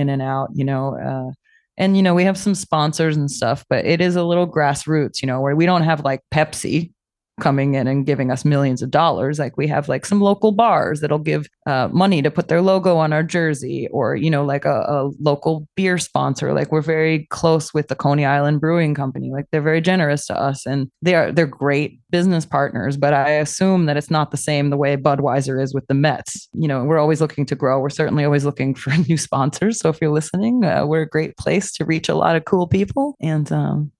you know, and, you know, we have some sponsors and stuff, but it is a little grassroots, you know, where we don't have like Pepsi coming in and giving us millions of dollars. Like, we have like some local bars that'll give money to put their logo on our jersey, or, you know, like a local beer sponsor. Like, we're very close with the Coney Island Brewing Company. Like, they're very generous to us, and they're great business partners, but I assume that it's not the same the way Budweiser is with the Mets. You know, we're always looking to grow. We're certainly always looking for new sponsors. So if you're listening, we're a great place to reach a lot of cool people. And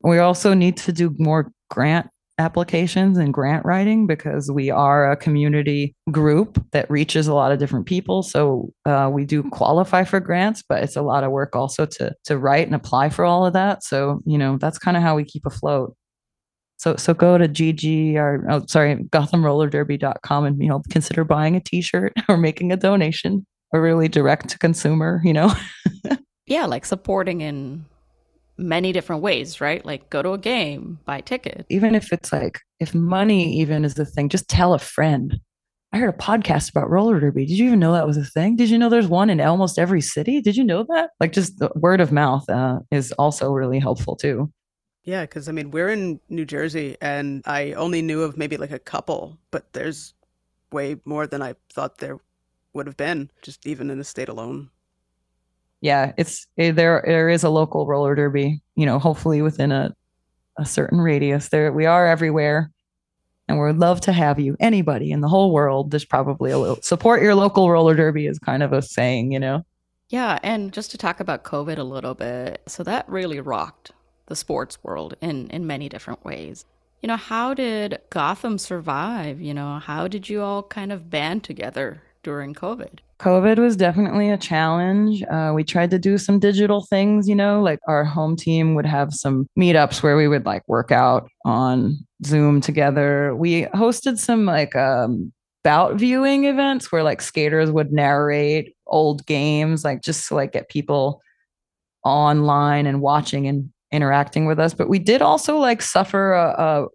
we also need to do more grant applications and grant writing, because we are a community group that reaches a lot of different people. So we do qualify for grants, but it's a lot of work also to write and apply for all of that. So, you know, that's kind of how we keep afloat. So go to GothamRollerDerby.com and, you know, consider buying a t-shirt or making a donation, or really direct to consumer, you know. Yeah, like supporting in many different ways, right? Like, go to a game, buy a ticket. Even if it's like, if money even is the thing, just tell a friend. I heard a podcast about roller derby. Did you even know that was a thing? Did you know there's one in almost every city? Did you know that? Like, just the word of mouth is also really helpful too. Yeah, because I mean, we're in New Jersey, and I only knew of maybe like a couple, but there's way more than I thought there would have been, just even in the state alone. Yeah, there is a local roller derby, you know, hopefully within a certain radius. There, we are everywhere, and we'd love to have you. Anybody in the whole world, there's probably a little. Support your local roller derby is kind of a saying, you know? Yeah, and just to talk about COVID a little bit. So that really rocked the sports world in many different ways. You know, how did Gotham survive? You know, how did you all kind of band together during COVID? COVID was definitely a challenge. We tried to do some digital things, you know, like our home team would have some meetups where we would like work out on Zoom together. We hosted some like bout viewing events where like skaters would narrate old games, like just to like get people online and watching and interacting with us. But we did also like suffer a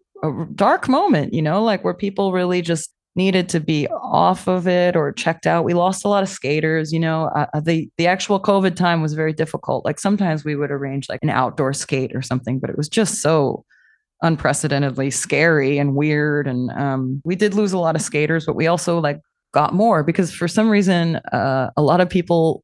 dark moment, you know, like where people really just needed to be off of it or checked out. We lost a lot of skaters, you know. The actual COVID time was very difficult. Like sometimes we would arrange like an outdoor skate or something, but it was just so unprecedentedly scary and weird. And we did lose a lot of skaters, but we also like got more, because for some reason, a lot of people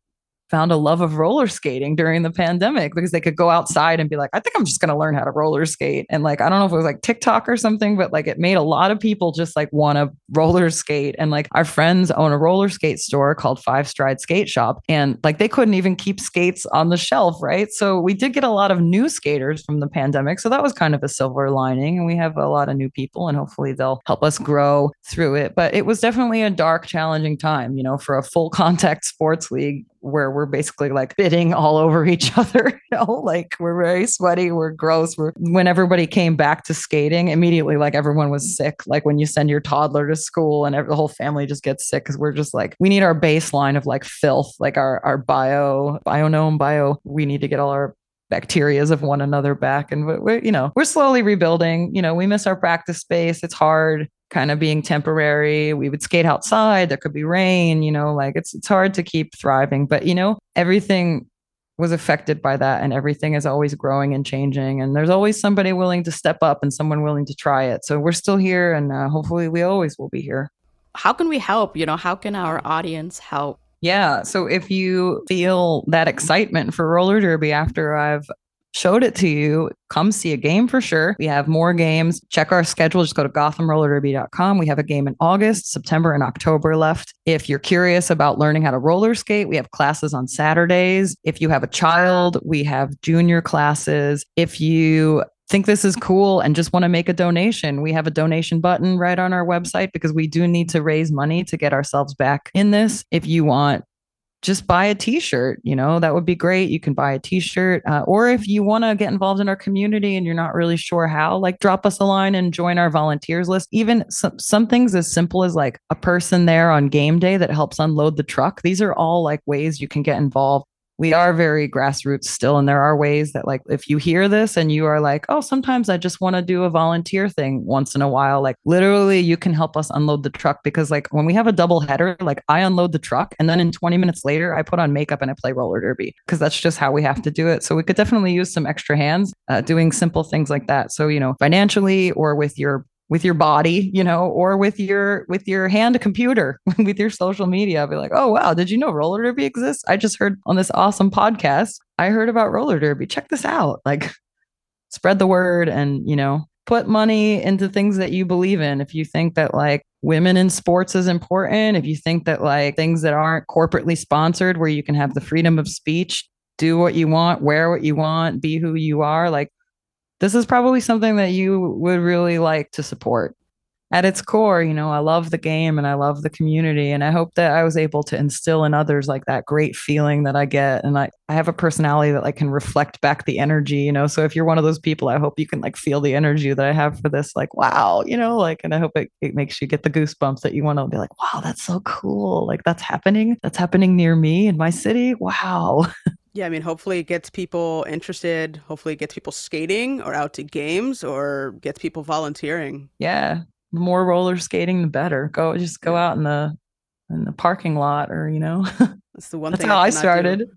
found a love of roller skating during the pandemic, because they could go outside and be like, I think I'm just going to learn how to roller skate. And like, I don't know if it was like TikTok or something, but like it made a lot of people just like want to roller skate. And like our friends own a roller skate store called Five Stride Skate Shop, and like they couldn't even keep skates on the shelf, right? So we did get a lot of new skaters from the pandemic. So that was kind of a silver lining, and we have a lot of new people, and hopefully they'll help us grow through it. But it was definitely a dark, challenging time, you know, for a full contact sports league, where we're basically like bidding all over each other, you know, like we're very sweaty, we're gross. When everybody came back to skating, immediately like everyone was sick. Like when you send your toddler to school and the whole family just gets sick, because we're just like, we need our baseline of like filth, like our bio, we need to get all our bacterias of one another back. And we're, you know, we're slowly rebuilding, you know, we miss our practice space. It's hard kind of being temporary. We would skate outside. There could be rain, you know, like it's hard to keep thriving, but you know, everything was affected by that, and everything is always growing and changing, and there's always somebody willing to step up and someone willing to try it. So we're still here, and hopefully we always will be here. How can we help? You know, how can our audience help? Yeah. So if you feel that excitement for roller derby after I've showed it to you, come see a game for sure. We have more games. Check our schedule. Just go to GothamRollerDerby.com. We have a game in August, September, and October left. If you're curious about learning how to roller skate, we have classes on Saturdays. If you have a child, we have junior classes. If you think this is cool and just want to make a donation, we have a donation button right on our website, because we do need to raise money to get ourselves back in this. If you want, just buy a t-shirt, you know, that would be great. You can buy a t-shirt, or if you want to get involved in our community and you're not really sure how, like, drop us a line and join our volunteers list. Even some things as simple as like a person there on game day that helps unload the truck. These are all like ways you can get involved. We are very grassroots still, and there are ways that, like, if you hear this and you are like, oh, sometimes I just want to do a volunteer thing once in a while, like, literally you can help us unload the truck, because, like, when we have a double header, like, I unload the truck and then in 20 minutes later I put on makeup and I play roller derby, because that's just how we have to do it. So we could definitely use some extra hands doing simple things like that. So, you know, financially, or with your body, you know, or with your hand computer, with your social media. I'll be like, oh, wow, did you know roller derby exists? I just heard on this awesome podcast, I heard about roller derby. Check this out. Like, spread the word, and, you know, put money into things that you believe in. If you think that, like, women in sports is important, if you think that, like, things that aren't corporately sponsored, where you can have the freedom of speech, do what you want, wear what you want, be who you are, like, this is probably something that you would really like to support. At its core, you know, I love the game and I love the community, and I hope that I was able to instill in others, like, that great feeling that I get. And I have a personality that, like, can reflect back the energy, you know, so if you're one of those people, I hope you can, like, feel the energy that I have for this, like, wow, you know, like, and I hope it makes you get the goosebumps that you want to be like, wow, that's so cool. Like, that's happening near me in my city. Wow. Yeah, I mean, hopefully it gets people interested. Hopefully it gets people skating or out to games, or gets people volunteering. Yeah, the more roller skating, the better. Go out in the parking lot, or, you know. That's the one thing. That's how I started.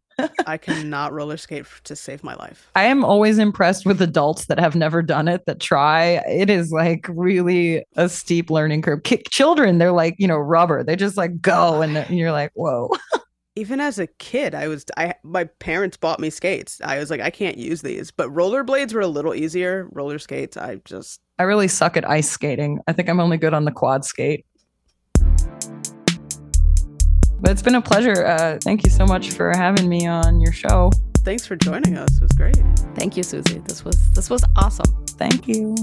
I cannot roller skate to save my life. I am always impressed with adults that have never done it, that try. It is, like, really a steep learning curve. Children, they're like, you know, rubber. They just, like, go, and you're like, whoa. Even as a kid, my parents bought me skates. I was like, I can't use these, but rollerblades were a little easier. Roller skates, I really suck at ice skating. I think I'm only good on the quad skate. But it's been a pleasure. Thank you so much for having me on your show. Thanks for joining us. It was great. Thank you, Suzy. This was awesome. Thank you.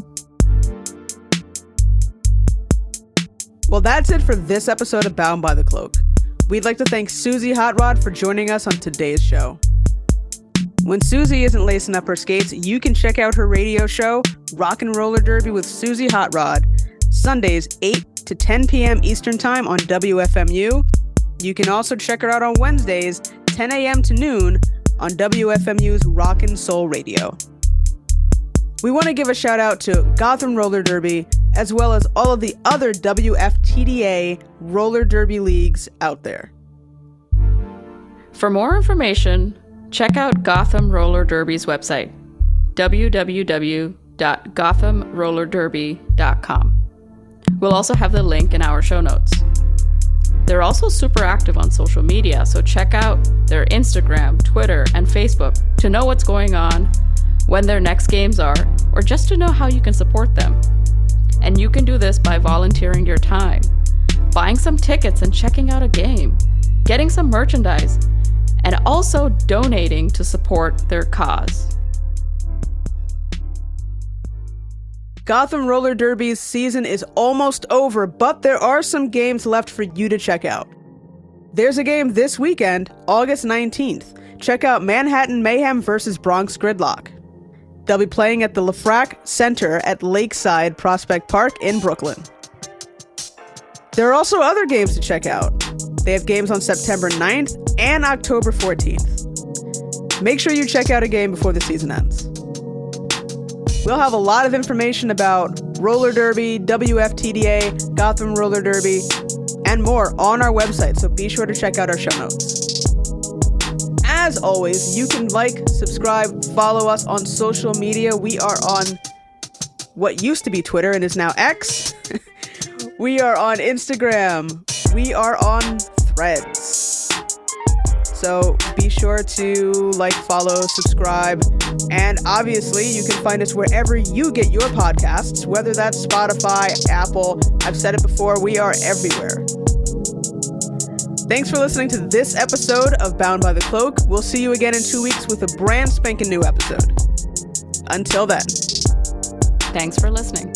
Well, that's it for this episode of Bound by the Cloak. We'd like to thank Suzy Hotrod for joining us on today's show. When Suzy isn't lacing up her skates, you can check out her radio show, Rock and Roller Derby with Suzy Hotrod, Sundays 8 to 10 p.m. Eastern Time on WFMU. You can also check her out on Wednesdays, 10 a.m. to noon on WFMU's Rockin' Soul Radio. We want to give a shout out to Gotham Roller Derby, as well as all of the other WFTDA roller derby leagues out there. For more information, check out Gotham Roller Derby's website, www.gothamrollerderby.com. We'll also have the link in our show notes. They're also super active on social media, so check out their Instagram, Twitter, and Facebook to know what's going on, when their next games are, or just to know how you can support them. And you can do this by volunteering your time, buying some tickets and checking out a game, getting some merchandise, and also donating to support their cause. Gotham Roller Derby's season is almost over, but there are some games left for you to check out. There's a game this weekend, August 19th. Check out Manhattan Mayhem versus Bronx Gridlock. They'll be playing at the LaFrac Center at Lakeside Prospect Park in Brooklyn. There are also other games to check out. They have games on September 9th and October 14th. Make sure you check out a game before the season ends. We'll have a lot of information about roller derby, WFTDA, Gotham Roller Derby, and more on our website, so be sure to check out our show notes. As always, you can like, subscribe, follow us on social media. We are on what used to be Twitter and is now X. We are on Instagram. We are on Threads. So be sure to like, follow, subscribe, and obviously you can find us wherever you get your podcasts, whether that's Spotify, Apple. I've said it before, we are everywhere. Thanks for listening to this episode of Bound by the Cloak. We'll see you again in 2 weeks with a brand spanking new episode. Until then. Thanks for listening.